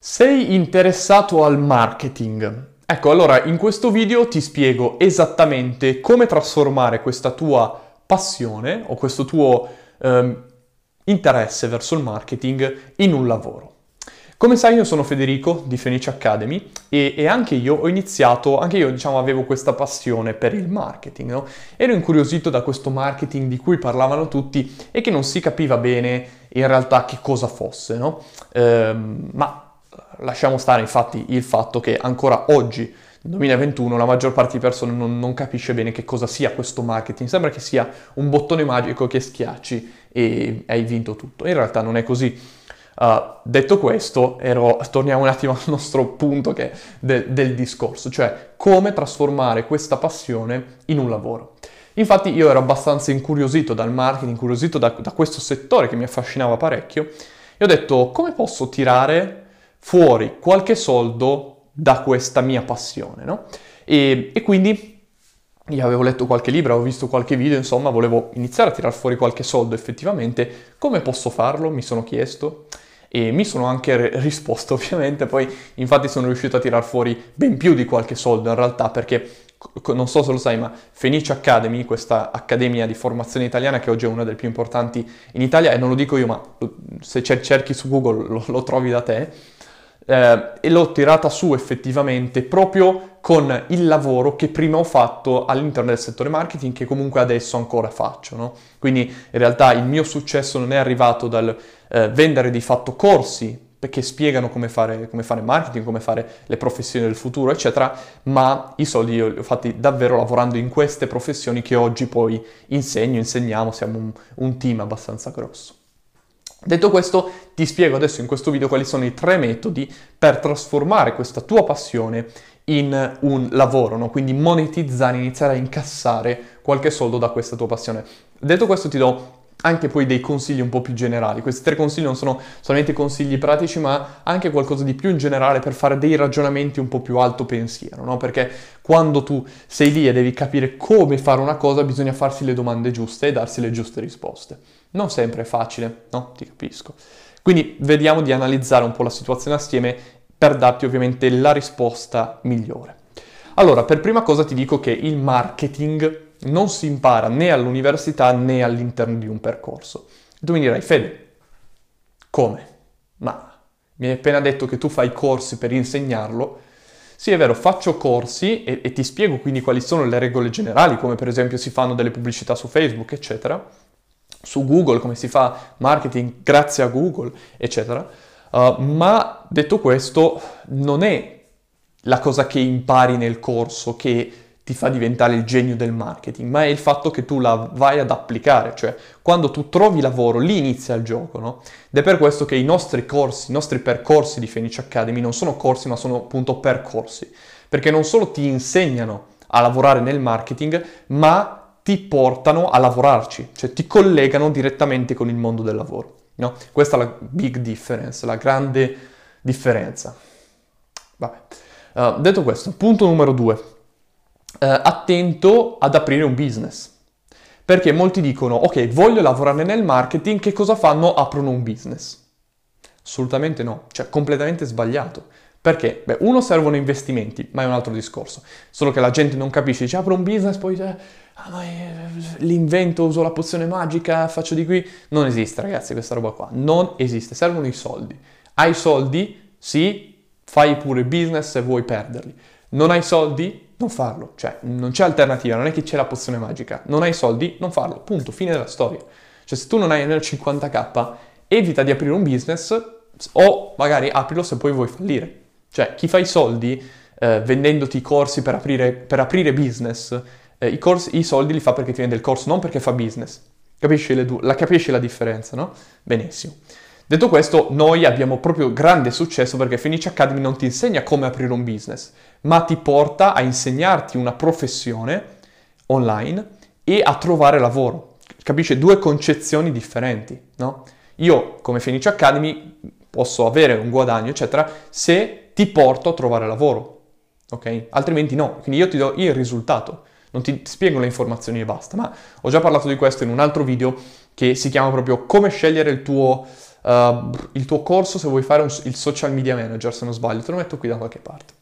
Sei interessato al marketing? Ecco, allora in questo video ti spiego esattamente come trasformare questa tua passione o questo tuo interesse verso il marketing in un lavoro. Come sai, io sono Federico di Fenice Academy e anche io ho iniziato, avevo questa passione per il marketing, no? Ero incuriosito da questo marketing di cui parlavano tutti e che non si capiva bene in realtà che cosa fosse, no? Ma lasciamo stare infatti il fatto che ancora oggi, nel 2021, la maggior parte di persone non capisce bene che cosa sia questo marketing. Sembra che sia un bottone magico che schiacci e hai vinto tutto. In realtà non è così. Detto questo, torniamo un attimo al nostro punto che del discorso, cioè come trasformare questa passione in un lavoro. Infatti io ero abbastanza incuriosito dal marketing, incuriosito da questo settore che mi affascinava parecchio e ho detto: come posso tirare fuori qualche soldo da questa mia passione, no? E quindi io avevo letto qualche libro, avevo visto qualche video, insomma volevo iniziare a tirar fuori qualche soldo effettivamente. Come posso farlo? Mi sono chiesto e mi sono anche risposto, ovviamente. Poi infatti sono riuscito a tirar fuori ben più di qualche soldo in realtà, perché non so se lo sai, ma Fenice Academy, questa accademia di formazione italiana che oggi è una delle più importanti in Italia, e non lo dico io, ma se cerchi su Google lo trovi da te, e l'ho tirata su effettivamente proprio con il lavoro che prima ho fatto all'interno del settore marketing, che comunque adesso ancora faccio, no? Quindi in realtà il mio successo non è arrivato dal vendere di fatto corsi che spiegano come fare marketing, come fare le professioni del futuro, eccetera, ma i soldi io li ho fatti davvero lavorando in queste professioni che oggi poi insegniamo, siamo un team abbastanza grosso. Detto questo, ti spiego adesso in questo video quali sono i 3 metodi per trasformare questa tua passione in un lavoro, no? Quindi monetizzare, iniziare a incassare qualche soldo da questa tua passione. Detto questo, ti do anche poi dei consigli un po' più generali. Questi 3 consigli non sono solamente consigli pratici, ma anche qualcosa di più in generale per fare dei ragionamenti un po' più alto pensiero, no? Perché quando tu sei lì e devi capire come fare una cosa, bisogna farsi le domande giuste e darsi le giuste risposte. Non sempre è facile, no? Ti capisco. Quindi vediamo di analizzare un po' la situazione assieme per darti ovviamente la risposta migliore. Allora, per prima cosa ti dico che il marketing non si impara né all'università né all'interno di un percorso. E tu mi dirai: Fede, come? Ma mi hai appena detto che tu fai corsi per insegnarlo. Sì, è vero, faccio corsi e ti spiego quindi quali sono le regole generali, come per esempio si fanno delle pubblicità su Facebook, eccetera, su Google, come si fa marketing grazie a Google, eccetera. Ma detto questo, non è la cosa che impari nel corso che ti fa diventare il genio del marketing, ma è il fatto che tu la vai ad applicare, cioè quando tu trovi lavoro lì inizia il gioco, no? Ed è per questo che i nostri corsi, i nostri percorsi di Fenice Academy non sono corsi ma sono appunto percorsi, perché non solo ti insegnano a lavorare nel marketing, ma ti portano a lavorarci, cioè ti collegano direttamente con il mondo del lavoro, no? Questa è la big difference, la grande differenza. Vabbè. Detto questo, punto numero 2. Attento ad aprire un business, perché molti dicono: ok, voglio lavorare nel marketing, che cosa fanno? Aprono un business. Assolutamente no, cioè completamente sbagliato, perché uno, servono investimenti, ma è un altro discorso, solo che la gente non capisce, dice: apro un business, poi l'invento, uso la pozione magica, faccio di qui. Non esiste, ragazzi, questa roba qua non esiste, servono i soldi. Hai soldi? Sì, fai pure business se vuoi perderli. Non hai soldi? Non farlo, cioè non c'è alternativa, non è che c'è la pozione magica. Non hai soldi? Non farlo, punto, fine della storia. Cioè se tu non hai almeno 50k, evita di aprire un business, o magari aprilo se poi vuoi fallire. Cioè chi fa i soldi vendendoti i corsi per aprire business, i soldi li fa perché ti vende il corso, non perché fa business. Capisci capisci la differenza, no? Benissimo. Detto questo, noi abbiamo proprio grande successo perché Fenice Academy non ti insegna come aprire un business, ma ti porta a insegnarti una professione online e a trovare lavoro. Capisci? 2 concezioni differenti, no? Io, come Fenice Academy, posso avere un guadagno, eccetera, se ti porto a trovare lavoro, ok? Altrimenti no, quindi io ti do il risultato. Non ti spiego le informazioni e basta, ma ho già parlato di questo in un altro video che si chiama proprio Come scegliere il tuo il tuo corso, se vuoi fare il social media manager, se non sbaglio, te lo metto qui da qualche parte.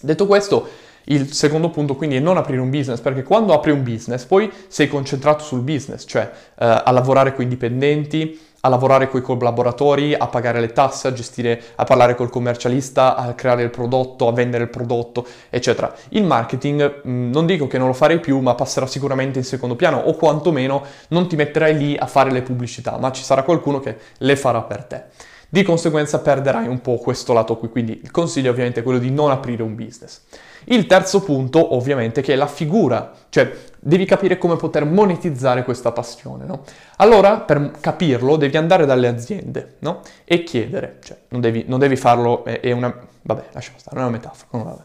Detto questo, il secondo punto quindi è non aprire un business, perché quando apri un business poi sei concentrato sul business, cioè a lavorare con i dipendenti, a lavorare con i collaboratori, a pagare le tasse, a gestire, a parlare col commercialista, a creare il prodotto, a vendere il prodotto, eccetera. Il marketing non dico che non lo farei più, ma passerà sicuramente in secondo piano, o quantomeno non ti metterai lì a fare le pubblicità, ma ci sarà qualcuno che le farà per te. Di conseguenza perderai un po' questo lato qui, quindi il consiglio ovviamente è quello di non aprire un business. Il terzo punto ovviamente che è la figura, cioè devi capire come poter monetizzare questa passione, no? Allora per capirlo devi andare dalle aziende, no? E chiedere, cioè non devi farlo, è una... vabbè, lasciamo stare, è una metafora, no,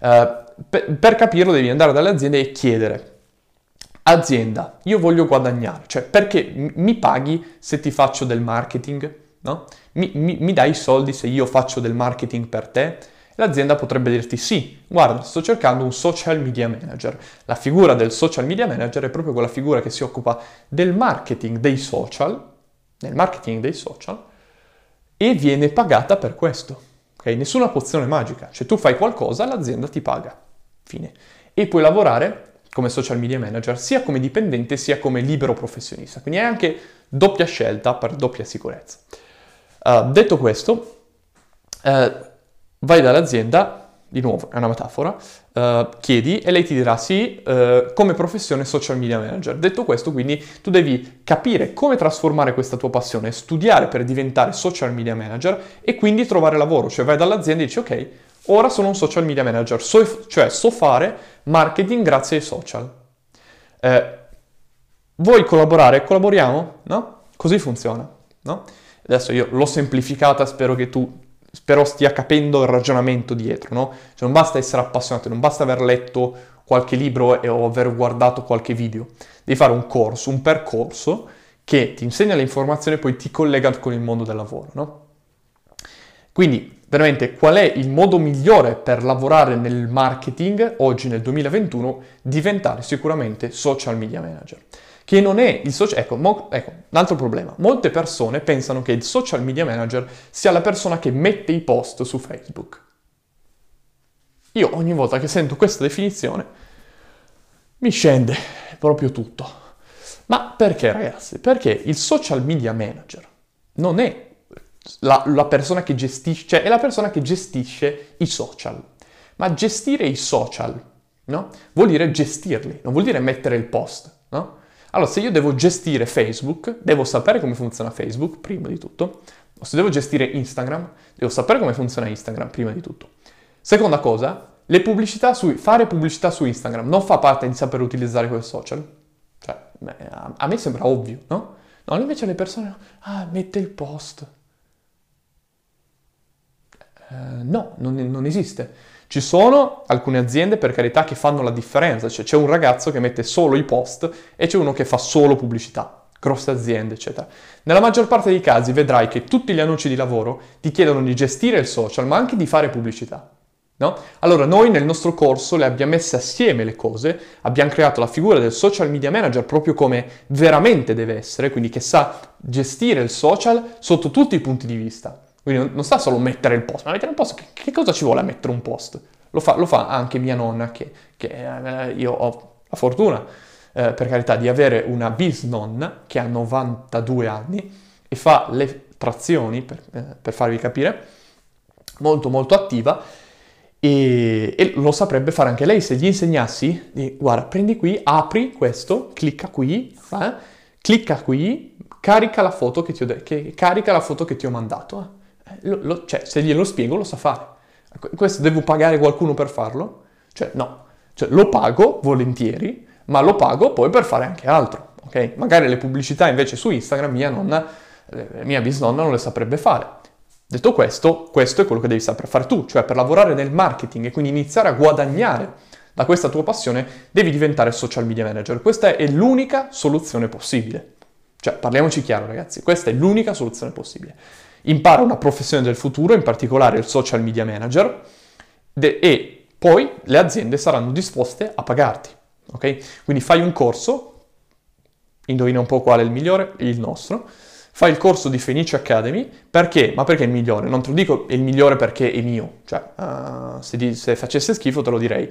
vabbè. Per capirlo devi andare dalle aziende e chiedere: azienda, io voglio guadagnare, cioè perché mi paghi se ti faccio del marketing? No? Mi dai i soldi se io faccio del marketing per te? L'azienda potrebbe dirti: sì, guarda, sto cercando un social media manager. La figura del social media manager è proprio quella figura che si occupa del marketing dei social, e viene pagata per questo. Okay? Nessuna pozione magica, cioè tu fai qualcosa, l'azienda ti paga, fine. E puoi lavorare come social media manager, sia come dipendente sia come libero professionista, quindi è anche doppia scelta per doppia sicurezza. Detto questo, vai dall'azienda, di nuovo è una metafora, chiedi e lei ti dirà: sì, come professione social media manager. Detto questo, quindi tu devi capire come trasformare questa tua passione, studiare per diventare social media manager e quindi trovare lavoro, cioè vai dall'azienda e dici: ok, ora sono un social media manager, cioè so fare marketing grazie ai social. Vuoi collaborare? Collaboriamo? No? Così funziona, no? Adesso io l'ho semplificata, spero che tu stia capendo il ragionamento dietro, no? Cioè non basta essere appassionato, non basta aver letto qualche libro o aver guardato qualche video. Devi fare un corso, un percorso che ti insegna le informazioni e poi ti collega con il mondo del lavoro, no? Quindi veramente qual è il modo migliore per lavorare nel marketing oggi nel 2021? Diventare sicuramente social media manager. Che non è il social... Ecco, un altro problema. Molte persone pensano che il social media manager sia la persona che mette i post su Facebook. Io ogni volta che sento questa definizione mi scende proprio tutto. Ma perché, ragazzi? Perché il social media manager non è la persona che gestisce... cioè è la persona che gestisce i social. Ma gestire i social, no? Vuol dire gestirli, non vuol dire mettere il post, no? Allora, se io devo gestire Facebook, devo sapere come funziona Facebook, prima di tutto. O se devo gestire Instagram, devo sapere come funziona Instagram, prima di tutto. Seconda cosa, le pubblicità fare pubblicità su Instagram non fa parte di saper utilizzare quel social? Cioè, a me sembra ovvio, no? No, invece le persone... ah, mette il post. No, non esiste. Ci sono alcune aziende, per carità, che fanno la differenza, cioè c'è un ragazzo che mette solo i post e c'è uno che fa solo pubblicità, grosse aziende, eccetera. Nella maggior parte dei casi vedrai che tutti gli annunci di lavoro ti chiedono di gestire il social, ma anche di fare pubblicità, no? Allora noi nel nostro corso le abbiamo messe assieme le cose, abbiamo creato la figura del social media manager proprio come veramente deve essere, quindi che sa gestire il social sotto tutti i punti di vista. Quindi non sta solo mettere il post, ma mettere un post, che cosa ci vuole a mettere un post? Lo fa anche mia nonna, che io ho la fortuna, per carità, di avere una bisnonna che ha 92 anni e fa le trazioni, per farvi capire, molto molto attiva, e lo saprebbe fare anche lei se gli insegnassi di: guarda, prendi qui, apri questo, clicca qui, carica la foto che ti ho mandato. Cioè, se glielo spiego lo sa fare. Questo devo pagare qualcuno per farlo? Cioè no, cioè, lo pago volentieri, ma lo pago poi per fare anche altro, ok? Magari le pubblicità invece su Instagram mia bisnonna non le saprebbe fare. Detto questo, questo è quello che devi saper fare tu, cioè per lavorare nel marketing e quindi iniziare a guadagnare da questa tua passione devi diventare social media manager. Questa è l'unica soluzione possibile. Cioè, parliamoci chiaro, ragazzi, questa è l'unica soluzione possibile. Impara una professione del futuro, in particolare il social media manager, e poi le aziende saranno disposte a pagarti, ok? Quindi fai un corso, indovina un po' qual è il migliore, il nostro, Fai il corso di Fenice Academy, perché? Ma perché è il migliore? Non te lo dico è il migliore perché è mio, cioè se facesse schifo te lo direi.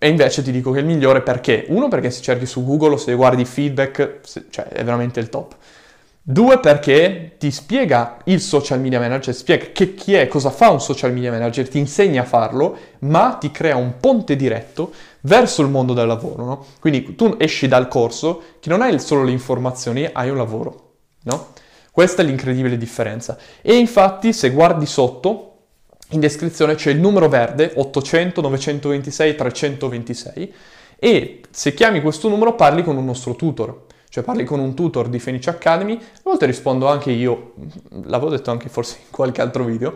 E invece ti dico che è il migliore perché, uno, perché se cerchi su Google o se guardi feedback, cioè è veramente il top. Due, perché ti spiega il social media manager, spiega che chi è, cosa fa un social media manager, ti insegna a farlo, ma ti crea un ponte diretto verso il mondo del lavoro, no? Quindi tu esci dal corso che non hai solo le informazioni, hai un lavoro, no? Questa è l'incredibile differenza. E infatti se guardi sotto, in descrizione c'è il numero verde 800 926 326 e se chiami questo numero parli con un nostro tutor. Cioè parli con un tutor di Fenice Academy, a volte rispondo anche io, l'avevo detto anche forse in qualche altro video,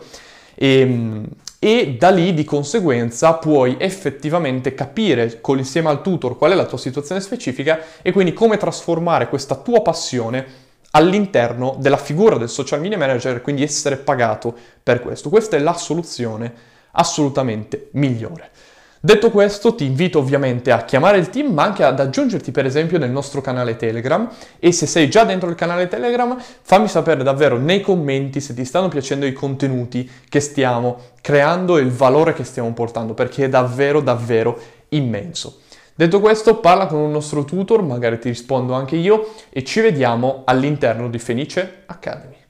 e da lì di conseguenza puoi effettivamente capire insieme al tutor qual è la tua situazione specifica e quindi come trasformare questa tua passione all'interno della figura del social media manager, quindi essere pagato per questo. Questa è la soluzione assolutamente migliore. Detto questo, ti invito ovviamente a chiamare il team, ma anche ad aggiungerti per esempio nel nostro canale Telegram, e se sei già dentro il canale Telegram fammi sapere davvero nei commenti se ti stanno piacendo i contenuti che stiamo creando e il valore che stiamo portando, perché è davvero davvero immenso. Detto questo, parla con un nostro tutor, magari ti rispondo anche io, e ci vediamo all'interno di Fenice Academy.